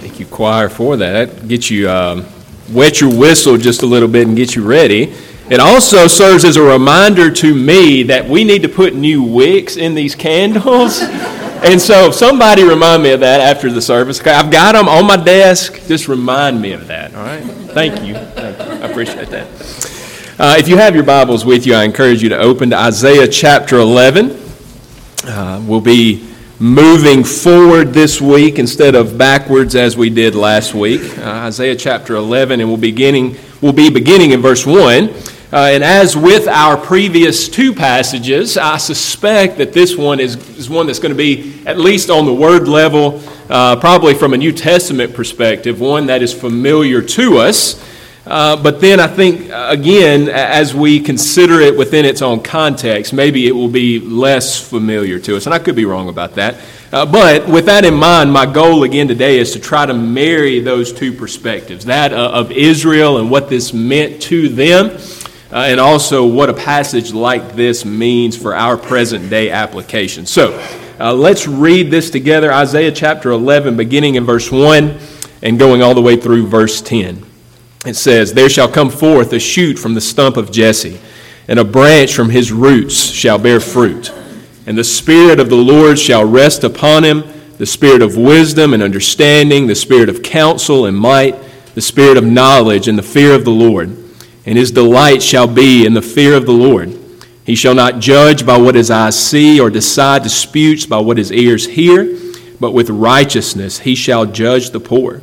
Thank you, choir, for that. Get you wet your whistle just a little bit and get you ready. It also serves as a reminder to me that we need to put new wicks in these candles. And so somebody remind me of that after the service. I've got them on my desk. Just remind me of that, all right? Thank you. Thank you. I appreciate that. If you have your Bibles with you, I encourage you to open to Isaiah chapter 11. We'll be moving forward this week instead of backwards as we did last week. Isaiah chapter 11, and we'll be beginning in verse 1. And as with our previous two passages, I suspect that this one is one that's going to be, at least on the word level, probably from a New Testament perspective, one that is familiar to us. But then I think, again, as we consider it within its own context, maybe it will be less familiar to us. And I could be wrong about that. But with that in mind, my goal again today is to try to marry those two perspectives, that of Israel and what this meant to them, and also what a passage like this means for our present-day application. So let's read this together, Isaiah chapter 11, beginning in verse 1 and going all the way through verse 10. It says, "There shall come forth a shoot from the stump of Jesse, and a branch from his roots shall bear fruit. And the Spirit of the Lord shall rest upon him, the Spirit of wisdom and understanding, the Spirit of counsel and might, the Spirit of knowledge and the fear of the Lord. And his delight shall be in the fear of the Lord. He shall not judge by what his eyes see, or decide disputes by what his ears hear, but with righteousness he shall judge the poor,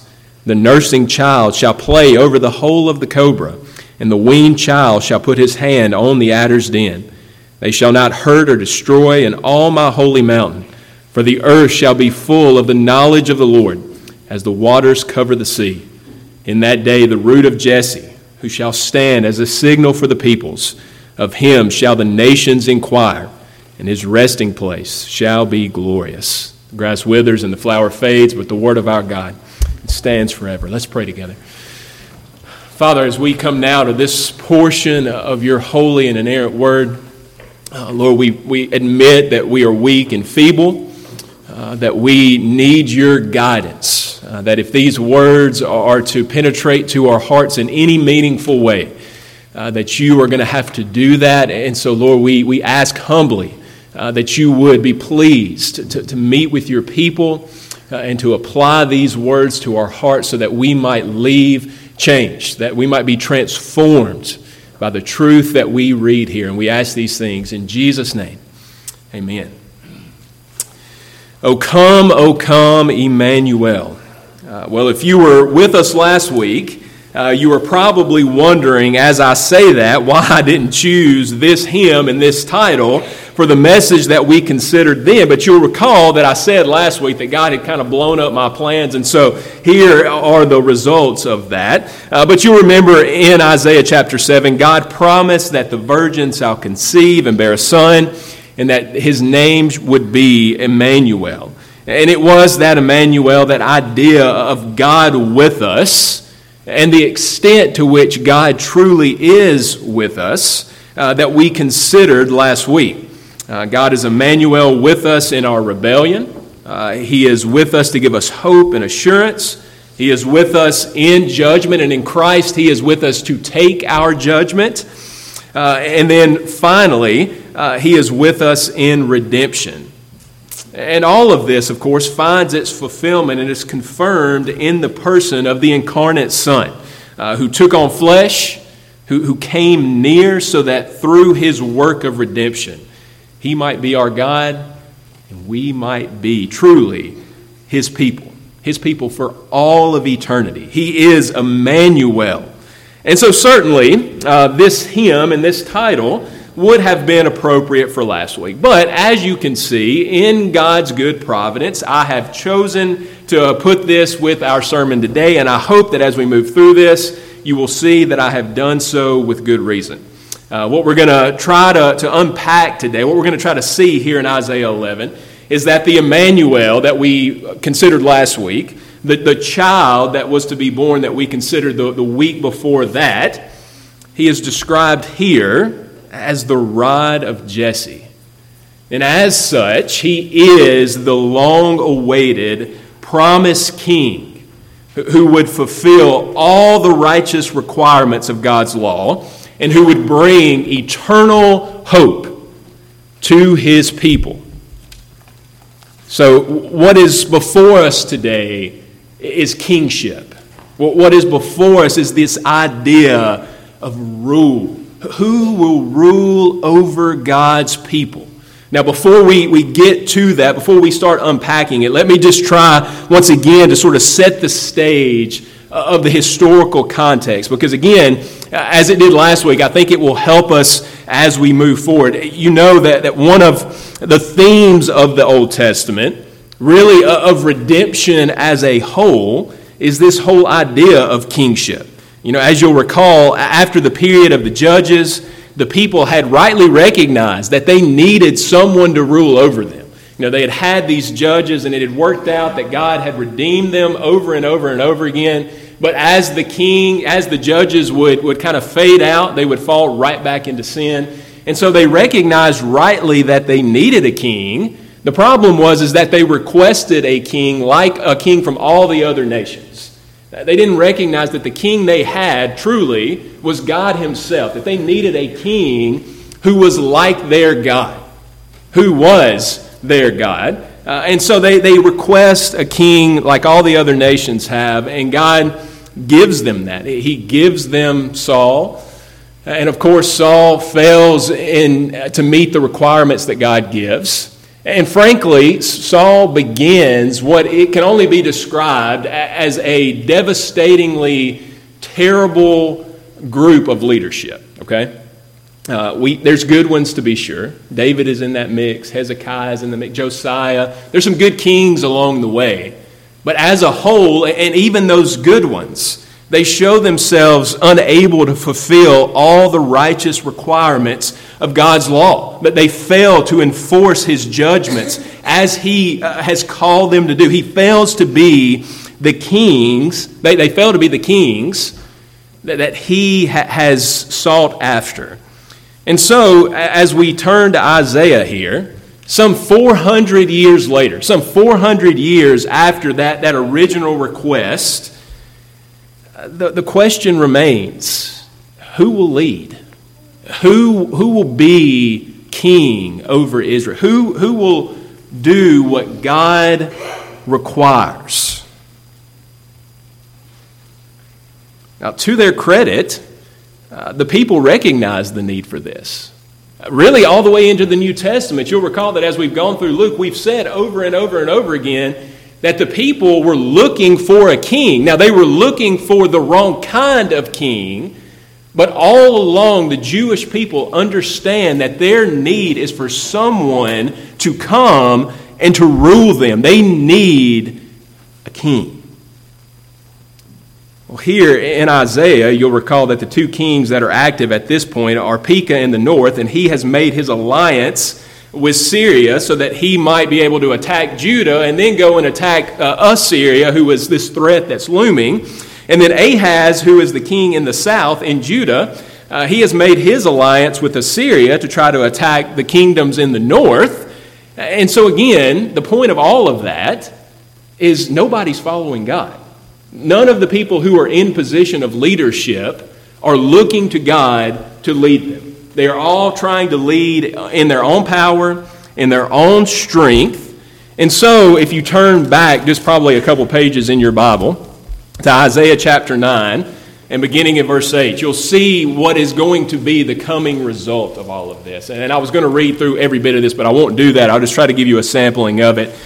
The nursing child shall play over the hole of the cobra, and the weaned child shall put his hand on the adder's den. They shall not hurt or destroy in all my holy mountain, for the earth shall be full of the knowledge of the Lord, as the waters cover the sea. In that day the root of Jesse, who shall stand as a signal for the peoples, of him shall the nations inquire, and his resting place shall be glorious." The grass withers and the flower fades, but the word of our God stands forever. Let's pray together. Father, as we come now to this portion of your holy and inerrant word, Lord, we admit that we are weak and feeble, that we need your guidance, that if these words are to penetrate to our hearts in any meaningful way, that you are going to have to do that. And so, Lord, we ask humbly that you would be pleased to meet with your people, and to apply these words to our hearts so that we might leave changed, that we might be transformed by the truth that we read here. And we ask these things in Jesus' name. Amen. O come, Emmanuel. Well, if you were with us last week, you were probably wondering, as I say that, why I didn't choose this hymn and this title for the message that we considered then. But you'll recall that I said last week that God had kind of blown up my plans, and so here are the results of that. But you'll remember in Isaiah chapter 7, God promised that the virgin shall conceive and bear a son, and that his name would be Emmanuel. And it was that Emmanuel, that idea of God with us, and the extent to which God truly is with us, that we considered last week. God is Emmanuel with us in our rebellion. He is with us to give us hope and assurance. He is with us in judgment, and in Christ he is with us to take our judgment. And then finally, he is with us in redemption. And all of this, of course, finds its fulfillment and is confirmed in the person of the incarnate Son, who took on flesh, who came near so that through his work of redemption, he might be our God and we might be truly his people for all of eternity. He is Emmanuel. And so certainly this hymn and this title would have been appropriate for last week. But as you can see, in God's good providence, I have chosen to put this with our sermon today, and I hope that as we move through this, you will see that I have done so with good reason. What we're going to try to unpack today, what we're going to try to see here in Isaiah 11, is that the Emmanuel that we considered last week, the child that was to be born that we considered the week before that, he is described here as the rod of Jesse. And as such, he is the long-awaited promised king who would fulfill all the righteous requirements of God's law and who would bring eternal hope to his people. So what is before us today is kingship. What is before us is this idea of rule. Who will rule over God's people? Now, before we get to that, before we start unpacking it, let me just try once again to sort of set the stage of the historical context. Because again, as it did last week, I think it will help us as we move forward. You know that one of the themes of the Old Testament, really of redemption as a whole, is this whole idea of kingship. You know, as you'll recall, after the period of the judges, the people had rightly recognized that they needed someone to rule over them. You know, they had had these judges, and it had worked out that God had redeemed them over and over and over again. But as the judges would kind of fade out, they would fall right back into sin. And so they recognized rightly that they needed a king. The problem was that they requested a king like a king from all the other nations. They didn't recognize that the king they had truly was God himself, that they needed a king who was like their God, who was their God. And so they request a king like all the other nations have, and God gives them that. He gives them Saul. And of course, Saul fails to meet the requirements that God gives. And frankly, Saul begins what it can only be described as a devastatingly terrible group of leadership, okay? There's good ones to be sure. David is in that mix. Hezekiah is in the mix. Josiah. There's some good kings along the way. But as a whole, and even those good ones, they show themselves unable to fulfill all the righteous requirements of God's law, but they fail to enforce his judgments as he has called them to do. He fails to be the kings, they fail to be the kings that he has sought after. And so, as we turn to Isaiah here, some 400 years after that original request, the question remains, who will lead? Who will be king over Israel? Who will do what God requires? Now, to their credit, the people recognize the need for this. Really, all the way into the New Testament, you'll recall that as we've gone through Luke, we've said over and over and over again that the people were looking for a king. Now, they were looking for the wrong kind of king, but all along, the Jewish people understand that their need is for someone to come and to rule them. They need a king. Well, here in Isaiah, you'll recall that the two kings that are active at this point are Pekah in the north, and he has made his alliance with Syria so that he might be able to attack Judah and then go and attack Assyria, who is this threat that's looming. And then Ahaz, who is the king in the south in Judah, he has made his alliance with Assyria to try to attack the kingdoms in the north. And so again, the point of all of that is nobody's following God. None of the people who are in position of leadership are looking to God to lead them. They are all trying to lead in their own power, in their own strength. And so if you turn back just probably a couple pages in your Bible to Isaiah chapter 9 and beginning in verse 8, you'll see what is going to be the coming result of all of this. And I was going to read through every bit of this, but I won't do that. I'll just try to give you a sampling of it.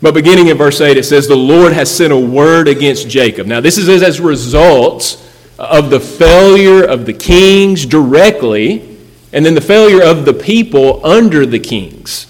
But beginning in verse 8, it says, "The Lord has sent a word against Jacob." Now, this is as a result of the failure of the kings directly And then the failure of the people under the kings.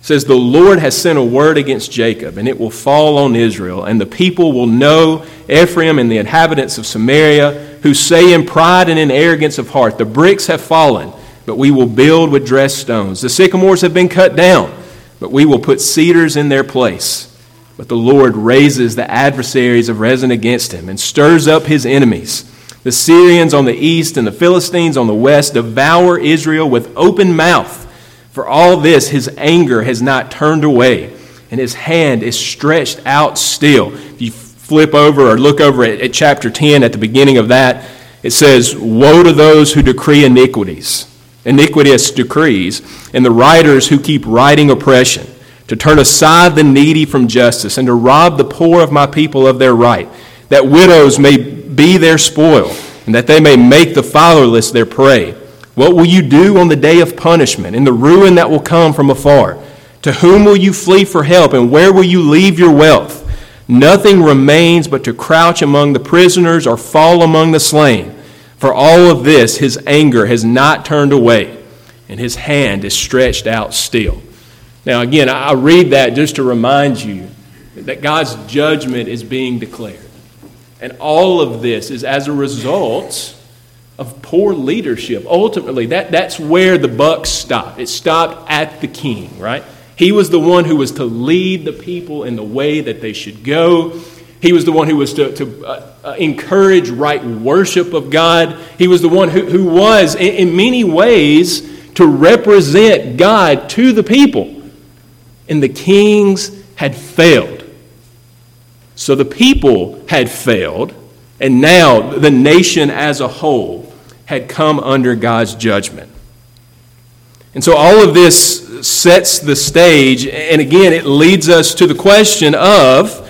It says, the Lord has sent a word against Jacob, and it will fall on Israel. And the people will know Ephraim and the inhabitants of Samaria, who say in pride and in arrogance of heart, the bricks have fallen, but we will build with dressed stones. The sycamores have been cut down, but we will put cedars in their place. But the Lord raises the adversaries of Rezin against him and stirs up his enemies. The Syrians on the east and the Philistines on the west devour Israel with open mouth. For all this, his anger has not turned away, and his hand is stretched out still. If you flip over or look over at chapter 10 at the beginning of that, it says, woe to those who decree iniquities, iniquitous decrees, and the writers who keep writing oppression, to turn aside the needy from justice and to rob the poor of my people of their right, that widows may be their spoil, and that they may make the fatherless their prey. What will you do on the day of punishment and the ruin that will come from afar? To whom will you flee for help, and where will you leave your wealth? Nothing remains but to crouch among the prisoners or fall among the slain. For all of this, his anger has not turned away, and his hand is stretched out still. Now, again, I read that just to remind you that God's judgment is being declared. And all of this is as a result of poor leadership. Ultimately, that's where the buck stopped. It stopped at the king, right? He was the one who was to lead the people in the way that they should go. He was the one who was to encourage right worship of God. He was the one who was, in many ways, to represent God to the people. And the kings had failed. So the people had failed, and now the nation as a whole had come under God's judgment. And so all of this sets the stage, and again, it leads us to the question of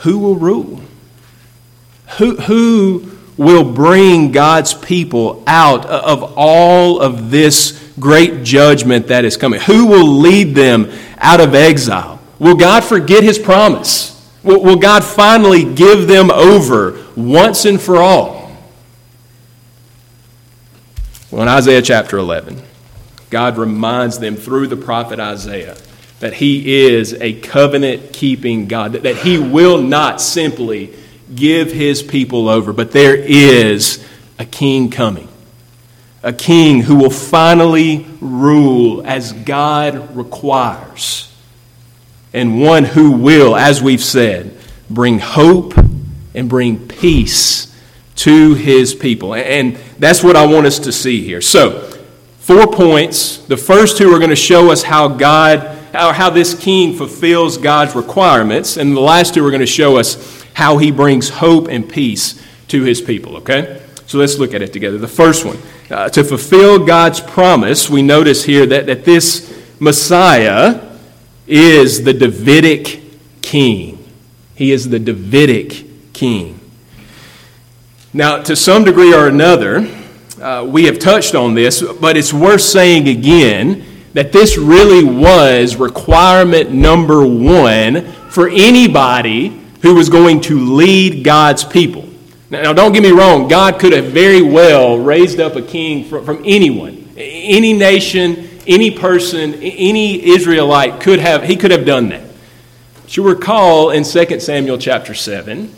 who will rule? Who will bring God's people out of all of this great judgment that is coming? Who will lead them out of exile? Will God forget his promise? Will God finally give them over once and for all? Well, in Isaiah chapter 11, God reminds them through the prophet Isaiah that he is a covenant-keeping God, that he will not simply give his people over, but there is a king coming, a king who will finally rule as God requires. And one who will, as we've said, bring hope and bring peace to his people. And that's what I want us to see here. So, 4 points. The first two are going to show us how this king fulfills God's requirements. And the last two are going to show us how he brings hope and peace to his people, okay? So let's look at it together. The first one, to fulfill God's promise, we notice here that this Messiah is the Davidic king. He is the Davidic king. Now, to some degree or another, we have touched on this, but it's worth saying again that this really was requirement number one for anybody who was going to lead God's people. Now, don't get me wrong. God could have very well raised up a king from anyone, any nation, any person, any Israelite could have done that. But you recall in 2 Samuel chapter 7,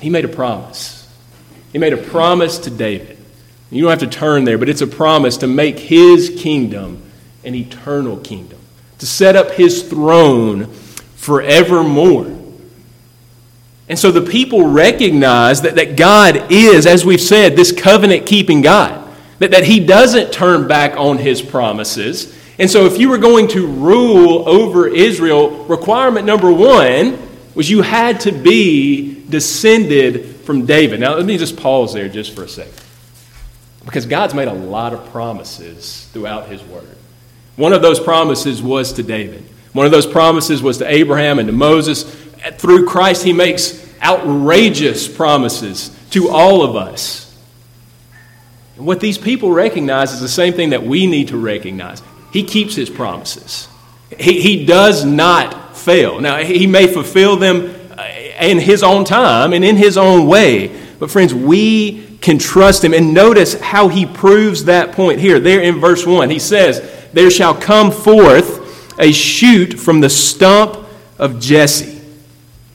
he made a promise. He made a promise to David. You don't have to turn there, but it's a promise to make his kingdom an eternal kingdom, to set up his throne forevermore. And so the people recognize that God is, as we've said, this covenant-keeping God. That he doesn't turn back on his promises. And so if you were going to rule over Israel, requirement number one was you had to be descended from David. Now, let me just pause there just for a second. Because God's made a lot of promises throughout his word. One of those promises was to David. One of those promises was to Abraham and to Moses. Through Christ, he makes outrageous promises to all of us. And what these people recognize is the same thing that we need to recognize. He keeps his promises. He does not fail. Now, he may fulfill them in his own time and in his own way. But friends, we can trust him. And notice how he proves that point here. There in verse 1, he says, "There shall come forth a shoot from the stump of Jesse,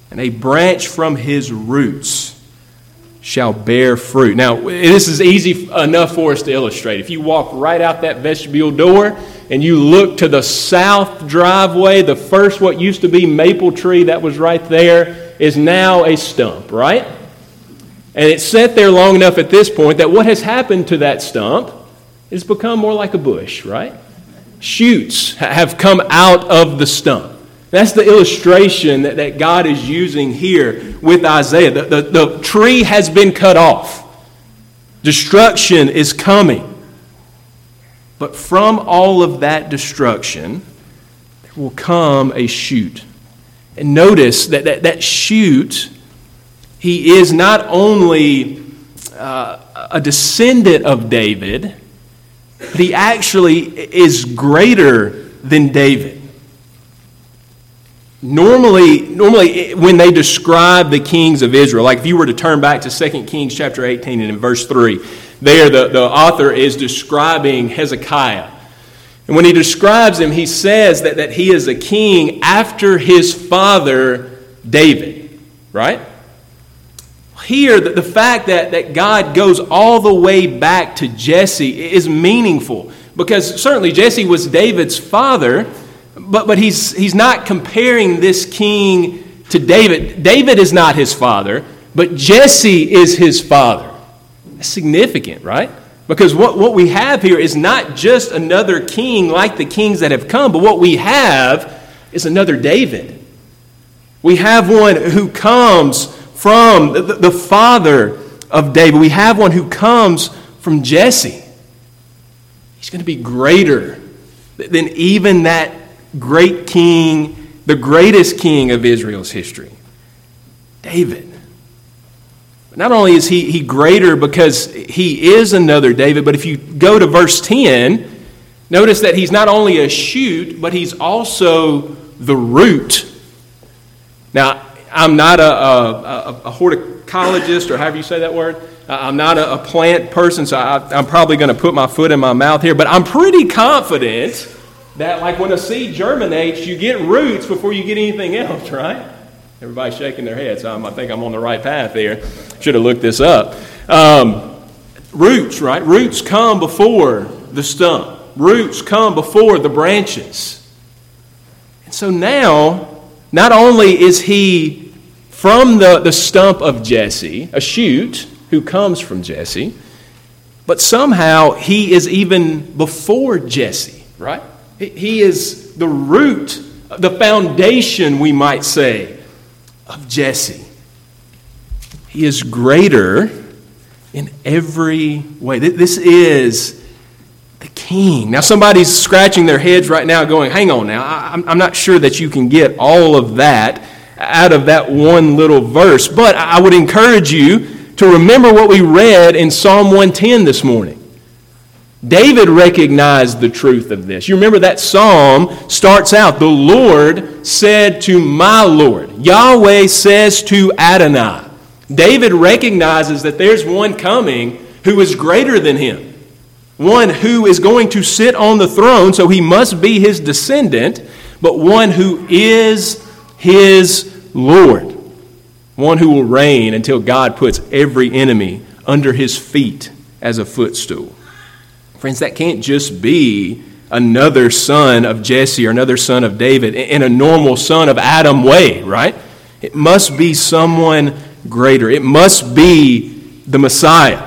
and a branch from his roots shall bear fruit." Now, this is easy enough for us to illustrate. If you walk right out that vestibule door and you look to the south driveway, the first what used to be maple tree that was right there is now a stump, right? And it's sat there long enough at this point that what has happened to that stump has become more like a bush, right? Shoots have come out of the stump. That's the illustration that God is using here with Isaiah. The tree has been cut off. Destruction is coming. But from all of that destruction, there will come a shoot. And notice that shoot, he is not only a descendant of David, but he actually is greater than David. Normally, when they describe the kings of Israel, like if you were to turn back to 2 Kings chapter 18 and in verse 3, there the author is describing Hezekiah. And when he describes him, he says that he is a king after his father David, right? Here, the fact that God goes all the way back to Jesse is meaningful, because certainly Jesse was David's father, but he's not comparing this king to David. David is not his father, but Jesse is his father. That's significant, right? Because what we have here is not just another king like the kings that have come, but what we have is another David. We have one who comes from the father of David. We have one who comes from Jesse. He's going to be greater than even that great king, the greatest king of Israel's history, David. But not only is he greater because he is another David, but if you go to verse 10, notice that he's not only a shoot, but he's also the root. Now, I'm not a horticologist, or however you say that word. I'm not a plant person, so I'm probably going to put my foot in my mouth here. But I'm pretty confident that, like when a seed germinates, you get roots before you get anything else, right? Everybody's shaking their heads. So I think I'm on the right path here. Should have looked this up. Roots, right? Roots come before the stump. Roots come before the branches. And so now, not only is he from the stump of Jesse, a shoot who comes from Jesse, but somehow he is even before Jesse, right? He is the root, the foundation, we might say, of Jesse. He is greater in every way. This is the king. Now, somebody's scratching their heads right now going, hang on now, I'm not sure that you can get all of that out of that one little verse. But I would encourage you to remember what we read in Psalm 110 this morning. David recognized the truth of this. You remember that psalm starts out, "The Lord said to my Lord." Yahweh says to Adonai. David recognizes that there's one coming who is greater than him. One who is going to sit on the throne, so he must be his descendant, but one who is his Lord. One who will reign until God puts every enemy under his feet as a footstool. Friends, that can't just be another son of Jesse or another son of David in a normal son of Adam way, right? It must be someone greater. It must be the Messiah.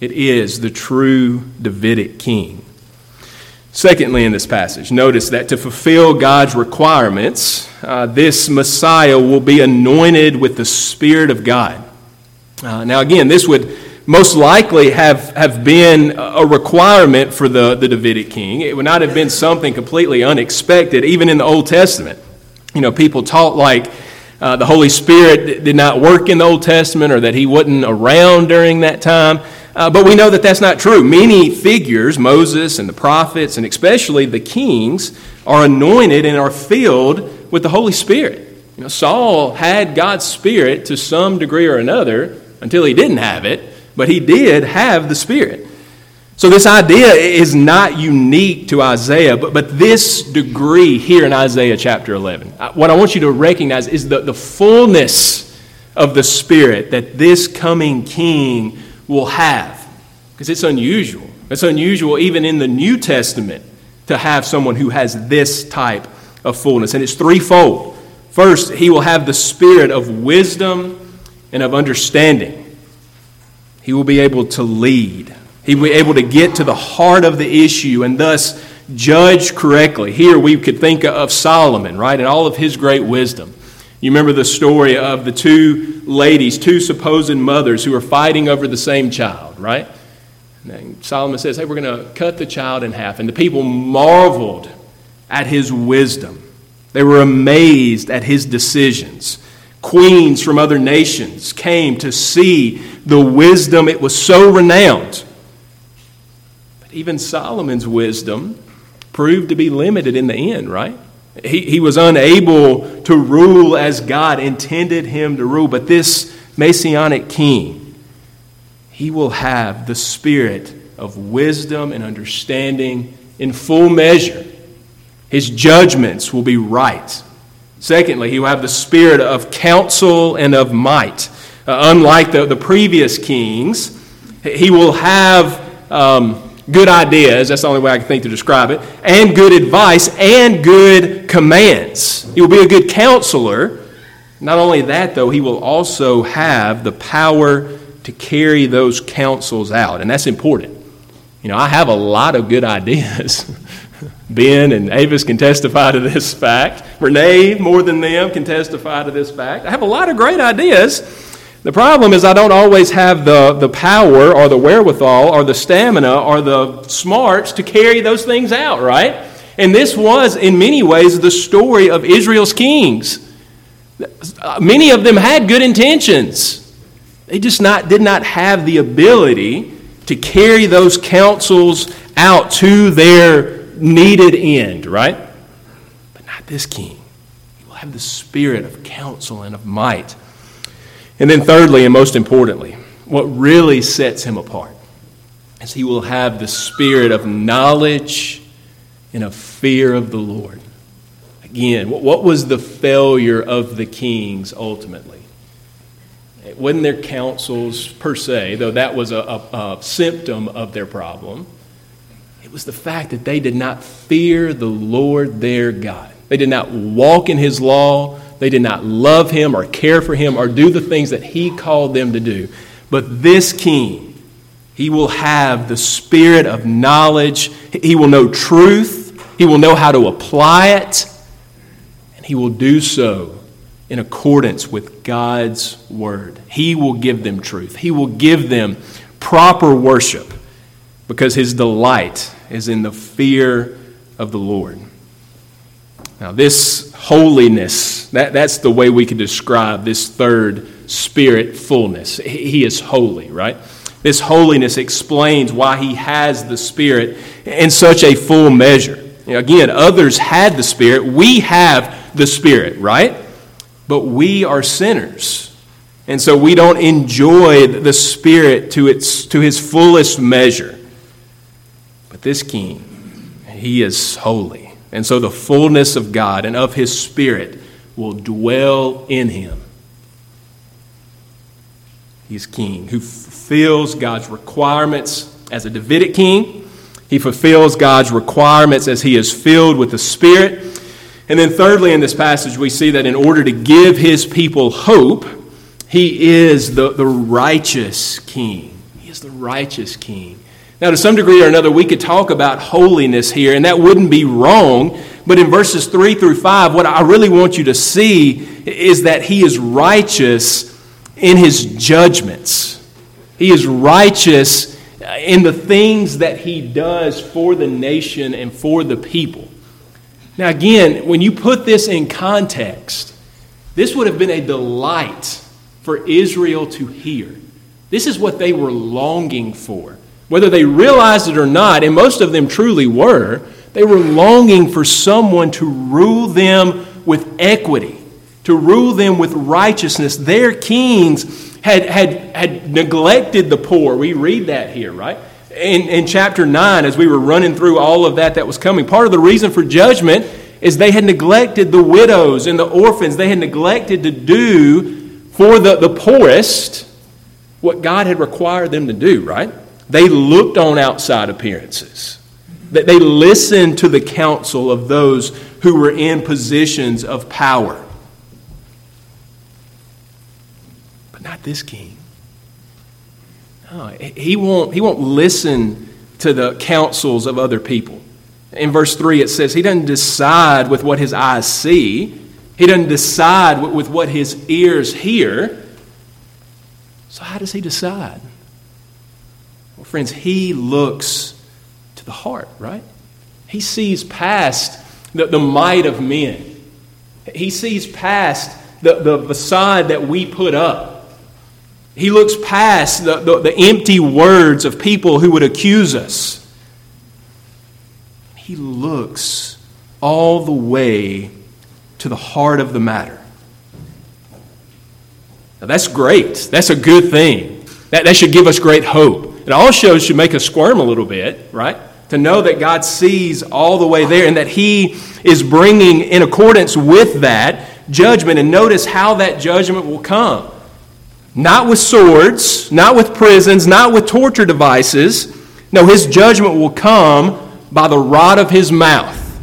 It is the true Davidic king. Secondly, in this passage, notice that to fulfill God's requirements, this Messiah will be anointed with the Spirit of God. Now, again, this would most likely have been a requirement for the Davidic king. It would not have been something completely unexpected, even in the Old Testament. You know, people taught like the Holy Spirit did not work in the Old Testament, or that he wasn't around during that time. But we know that that's not true. Many figures, Moses and the prophets, and especially the kings, are anointed and are filled with the Holy Spirit. You know, Saul had God's Spirit to some degree or another, until he didn't have it, but he did have the Spirit. So this idea is not unique to Isaiah, but this degree here in Isaiah chapter 11. What I want you to recognize is the fullness of the Spirit that this coming king will have. Because it's unusual. It's unusual even in the New Testament to have someone who has this type of fullness. And it's threefold. First, he will have the spirit of wisdom and of understanding. He will be able to lead. He will be able to get to the heart of the issue and thus judge correctly. Here we could think of Solomon, right, and all of his great wisdom. You remember the story of the two ladies, two supposed mothers who are fighting over the same child, right? And Solomon says, hey, we're going to cut the child in half. And the people marveled at his wisdom. They were amazed at his decisions. Queens from other nations came to see the wisdom. It was so renowned. But even Solomon's wisdom proved to be limited in the end, right? He was unable to rule as God intended him to rule. But this Messianic king, he will have the spirit of wisdom and understanding in full measure. His judgments will be right. Secondly, he will have the spirit of counsel and of might. Unlike the previous kings, he will have good ideas. That's the only way I can think to describe it. And good advice and good commands. He will be a good counselor. Not only that, though, he will also have the power to carry those counsels out. And that's important. You know, I have a lot of good ideas. Ben and Avis can testify to this fact. Renee, more than them, can testify to this fact. I have a lot of great ideas. The problem is I don't always have the power or the wherewithal or the stamina or the smarts to carry those things out, right? And this was, in many ways, the story of Israel's kings. Many of them had good intentions. They just did not have the ability to carry those counsels out to their needed end, right? But not this king. He will have the spirit of counsel and of might. And then thirdly, and most importantly, what really sets him apart is he will have the spirit of knowledge and of fear of the Lord. Again, what was the failure of the kings ultimately? It wasn't their counsels per se, though that was a symptom of their problem. It was the fact that they did not fear the Lord their God. They did not walk in his law. They did not love him or care for him or do the things that he called them to do. But this king, he will have the spirit of knowledge. He will know truth. He will know how to apply it. And he will do so in accordance with God's word. He will give them truth. He will give them proper worship because his delight is in the fear of the Lord. Now, this holiness, that's the way we could describe this third spirit fullness. He is holy, right? This holiness explains why he has the Spirit in such a full measure. You know, again, others had the Spirit. We have the Spirit, right? But we are sinners, and so we don't enjoy the Spirit to his fullest measure. But this king, he is holy, and so the fullness of God and of his Spirit will dwell in him. He's king who fulfills God's requirements as a Davidic king. He fulfills God's requirements as he is filled with the Spirit. And then thirdly, in this passage, we see that in order to give his people hope, he is the righteous king. He is the righteous king. Now, to some degree or another, we could talk about holiness here, and that wouldn't be wrong. But in verses 3 through 5, what I really want you to see is that he is righteous in his judgments. He is righteous in the things that he does for the nation and for the people. Now again, when you put this in context, this would have been a delight for Israel to hear. This is what they were longing for. Whether they realized it or not, and most of them truly were, they were longing for someone to rule them with equity, to rule them with righteousness. Their kings had neglected the poor. We read that here, right? In chapter 9, as we were running through all of that was coming, part of the reason for judgment is they had neglected the widows and the orphans. They had neglected to do for the poorest what God had required them to do, right? They looked on outside appearances. They listened to the counsel of those who were in positions of power. But not this king. No, he won't listen to the counsels of other people. In verse 3 it says he doesn't decide with what his eyes see. He doesn't decide with what his ears hear. So how does he decide? Well, friends, he looks to the heart, right? He sees past the might of men. He sees past the facade that we put up. He looks past the empty words of people who would accuse us. He looks all the way to the heart of the matter. Now that's great. That's a good thing. That should give us great hope. It also should make us squirm a little bit, right? To know that God sees all the way there and that he is bringing in accordance with that judgment. And notice how that judgment will come. Not with swords, not with prisons, not with torture devices. No, his judgment will come by the rod of his mouth,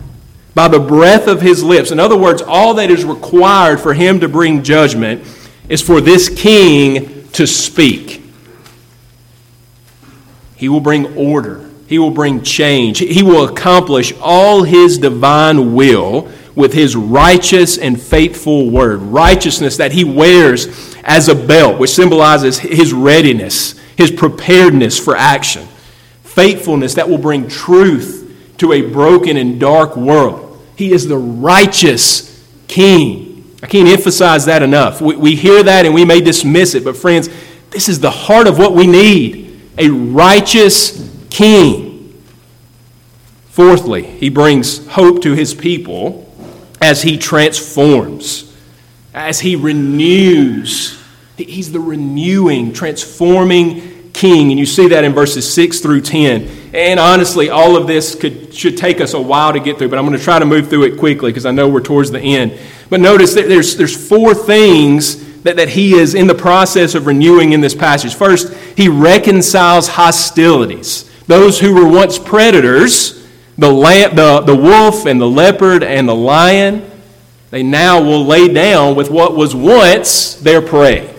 by the breath of his lips. In other words, all that is required for him to bring judgment is for this king to speak. He will bring order. He will bring change. He will accomplish all his divine will with his righteous and faithful word. Righteousness that he wears as a belt, which symbolizes his readiness, his preparedness for action. Faithfulness that will bring truth to a broken and dark world. He is the righteous king. I can't emphasize that enough. We hear that and we may dismiss it, but friends, this is the heart of what we need. A righteous king. Fourthly, he brings hope to his people as he transforms, as he renews. He's the renewing, transforming king. And you see that in verses 6 through 10. And honestly, all of this should take us a while to get through, but I'm going to try to move through it quickly because I know we're towards the end. But notice that there's four things that he is in the process of renewing in this passage. First, he reconciles hostilities. Those who were once predators, the wolf and the leopard and the lion, they now will lay down with what was once their prey,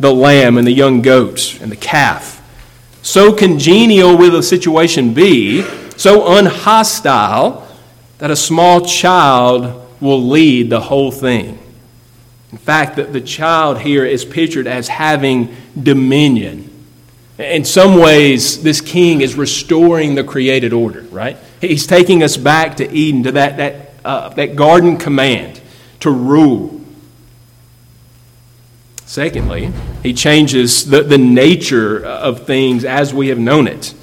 the lamb and the young goat and the calf. So congenial will the situation be, so unhostile, that a small child will lead the whole thing. In fact, the child here is pictured as having dominion. In some ways, this king is restoring the created order, right? He's taking us back to Eden, to that garden command to rule. Secondly, he changes the nature of things as we have known it.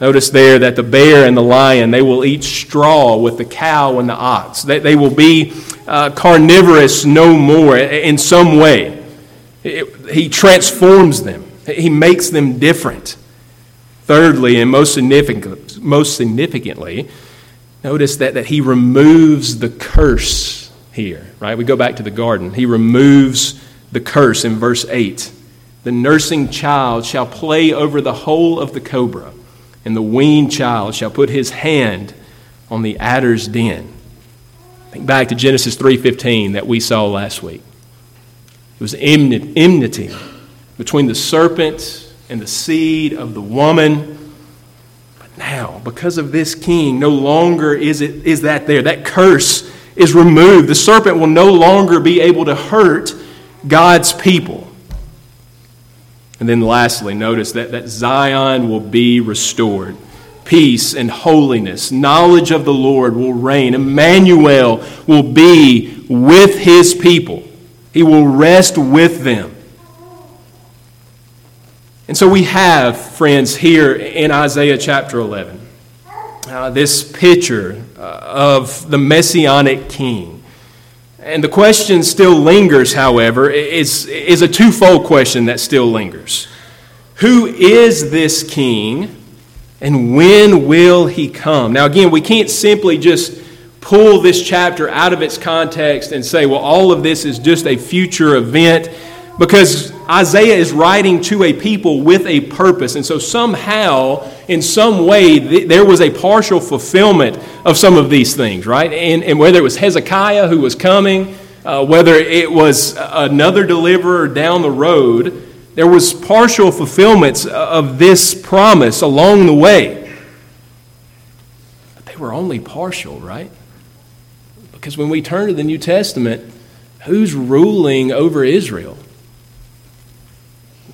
Notice there that the bear and the lion, they will eat straw with the cow and the ox. They will be carnivorous no more in some way. He transforms them. He makes them different. Thirdly, and most significantly, notice that he removes the curse here, right? We go back to the garden. He removes the curse in verse 8. The nursing child shall play over the hole of the cobra, and the weaned child shall put his hand on the adder's den. Think back to Genesis 3:15 that we saw last week. It was enmity between the serpent and the seed of the woman. But now, because of this king, no longer is that there. That curse is removed. The serpent will no longer be able to hurt God's people. And then lastly, notice that Zion will be restored. Peace and holiness, knowledge of the Lord will reign. Emmanuel will be with his people. He will rest with them. And so we have, friends, here in Isaiah chapter 11, this picture of the Messianic King And the question still lingers, however. It's a twofold question that still lingers. Who is this king, and when will he come? Now, again, we can't simply just pull this chapter out of its context and say, well, all of this is just a future event, because Isaiah is writing to a people with a purpose. And so somehow, in some way, there was a partial fulfillment of some of these things, right? And whether it was Hezekiah who was coming, whether it was another deliverer down the road, there was partial fulfillments of this promise along the way. But they were only partial, right? Because when we turn to the New Testament, who's ruling over Israel?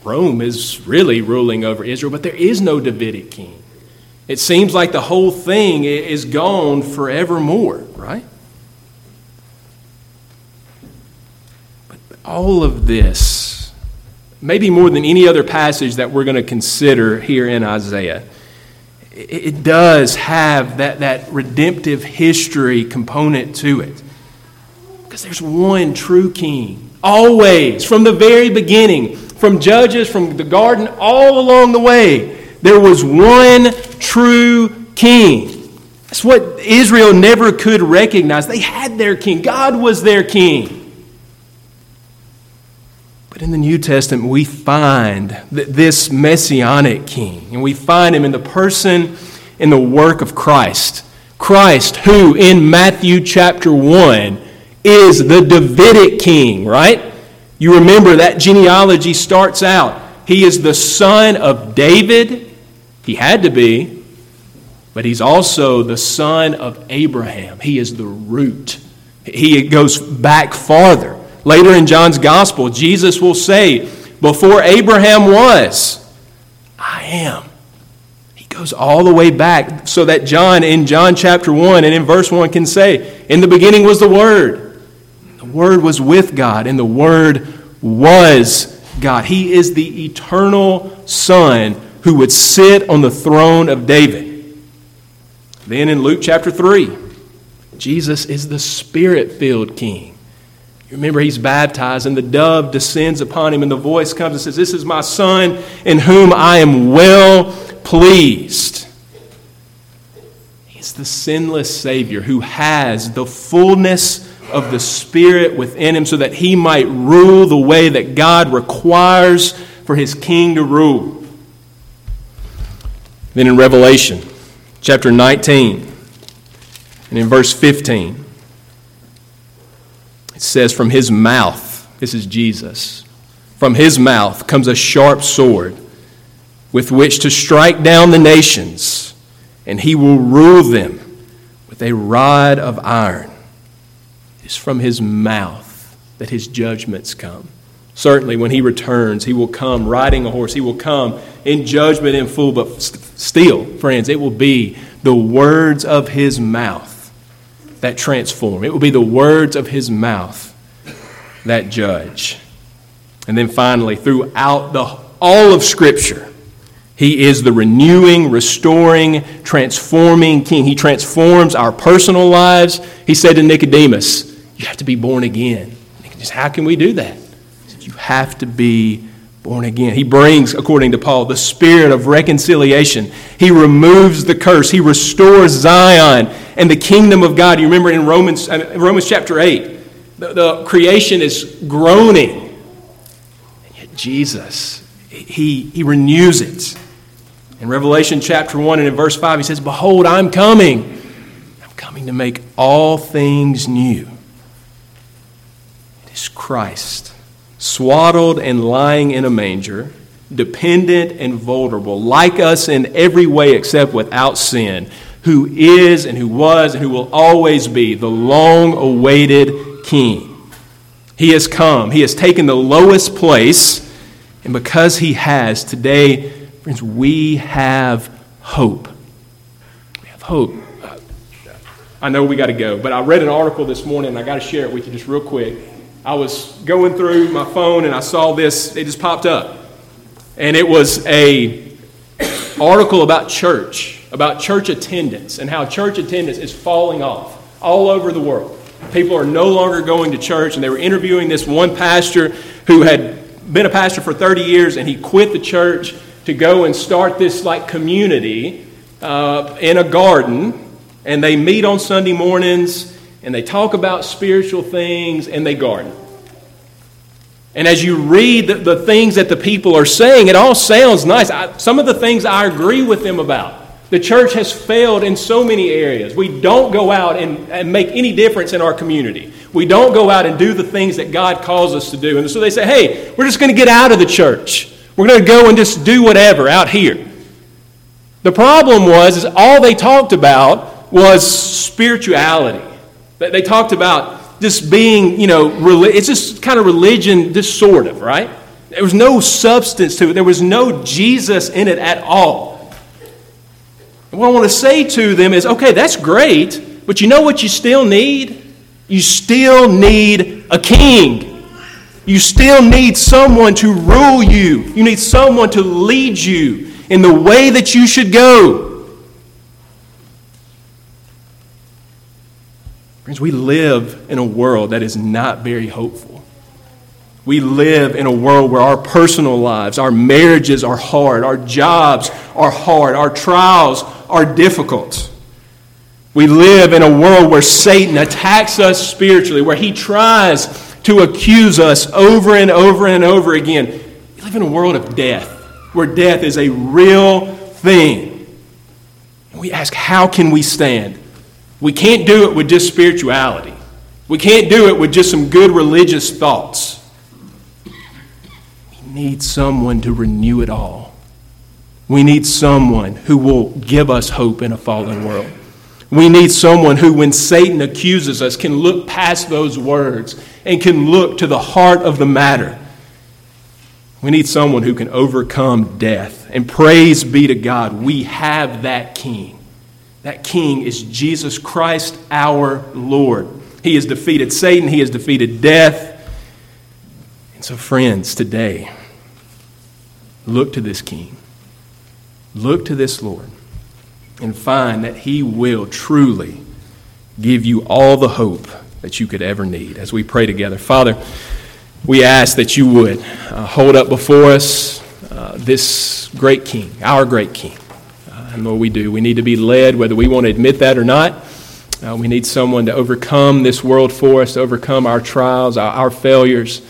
Rome is really ruling over Israel, but there is no Davidic king. It seems like the whole thing is gone forevermore, right? But all of this, maybe more than any other passage that we're going to consider here in Isaiah, it does have that redemptive history component to it. Because there's one true king, always, from the very beginning, from Judges, from the garden, all along the way, there was one true king. That's what Israel never could recognize. They had their king. God was their king. But in the New Testament, we find this messianic king, and we find him in the person and the work of Christ. Christ, who in Matthew chapter 1 is the Davidic king, right? You remember that genealogy starts out. He is the son of David. He had to be. But he's also the son of Abraham. He is the root. He goes back farther. Later in John's gospel, Jesus will say, before Abraham was, I am. He goes all the way back so that John in John chapter 1 and in verse 1 can say, in the beginning was the Word. The Word was with God, and the Word was God. He is the eternal Son who would sit on the throne of David. Then in Luke chapter 3, Jesus is the Spirit-filled King. You remember he's baptized, and the dove descends upon him, and the voice comes and says, this is my Son in whom I am well pleased. He's the sinless Savior who has the fullness of the Spirit within him so that he might rule the way that God requires for his king to rule. Then in Revelation chapter 19 and in verse 15, it says, from his mouth, this is Jesus, from his mouth comes a sharp sword with which to strike down the nations, and he will rule them with a rod of iron. It's from his mouth that his judgments come. Certainly when he returns, he will come riding a horse. He will come in judgment in full, but still, friends, it will be the words of his mouth that transform. It will be the words of his mouth that judge. And then finally, throughout all of Scripture, he is the renewing, restoring, transforming king. He transforms our personal lives. He said to Nicodemus, you have to be born again. Nicodemus, how can we do that? He said, you have to be born again. He brings, according to Paul, the spirit of reconciliation. He removes the curse. He restores Zion and the kingdom of God. You remember in Romans chapter 8, the creation is groaning. And yet Jesus, he renews it. In Revelation chapter 1 and in verse 5, he says, behold, I'm coming. I'm coming to make all things new. It is Christ, swaddled and lying in a manger, dependent and vulnerable, like us in every way except without sin, who is and who was and who will always be the long-awaited King. He has come. He has taken the lowest place, and because he has, today, friends, we have hope. We have hope. I know we got to go, but I read an article this morning, and I got to share it with you just real quick. I was going through my phone, and I saw this. It just popped up. And it was an article about church attendance, and how church attendance is falling off all over the world. People are no longer going to church, and they were interviewing this one pastor who had been a pastor for 30 years, and he quit the church to go and start this like community in a garden, and they meet on Sunday mornings, and they talk about spiritual things, and they garden. And as you read the things that the people are saying, it all sounds nice. Some of the things I agree with them about. The church has failed in so many areas. We don't go out and make any difference in our community. We don't go out and do the things that God calls us to do. And so they say, hey, we're just going to get out of the church. We're going to go and just do whatever out here. The problem was, is all they talked about was spirituality. They talked about just being, it's just kind of religion, just sort of, right? There was no substance to it. There was no Jesus in it at all. What I want to say to them is, okay, that's great, but you know what you still need? You still need a king. You still need someone to rule you. You need someone to lead you in the way that you should go. Friends, we live in a world that is not very hopeful. We live in a world where our personal lives, our marriages are hard, our jobs are hard, our trials are difficult. We live in a world where Satan attacks us spiritually, where he tries to accuse us over and over and over again. We live in a world of death, where death is a real thing. And we ask, how can we stand? We can't do it with just spirituality. We can't do it with just some good religious thoughts. Need someone to renew it all. We need someone who will give us hope in a fallen world. We need someone who, when Satan accuses us, can look past those words and can look to the heart of the matter. We need someone who can overcome death. And praise be to God, we have that king. That king is Jesus Christ, our Lord. He has defeated Satan. He has defeated death. And so, friends, today, look to this King. Look to this Lord and find that He will truly give you all the hope that you could ever need. As we pray together, Father, we ask that you would hold up before us this great King, our great King. And Lord, we do. We need to be led, whether we want to admit that or not. We need someone to overcome this world for us, to overcome our trials, our failures.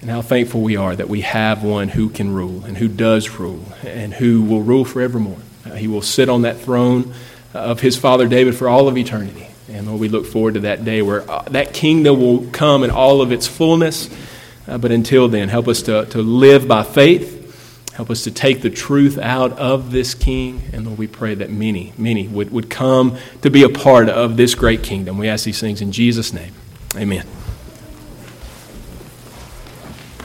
And how thankful we are that we have one who can rule and who does rule and who will rule forevermore. He will sit on that throne of his father David for all of eternity. And Lord, we look forward to that day where that kingdom will come in all of its fullness. But until then, help us to live by faith. Help us to take the truth out of this king. And Lord, we pray that many, many would come to be a part of this great kingdom. We ask these things in Jesus' name. Amen.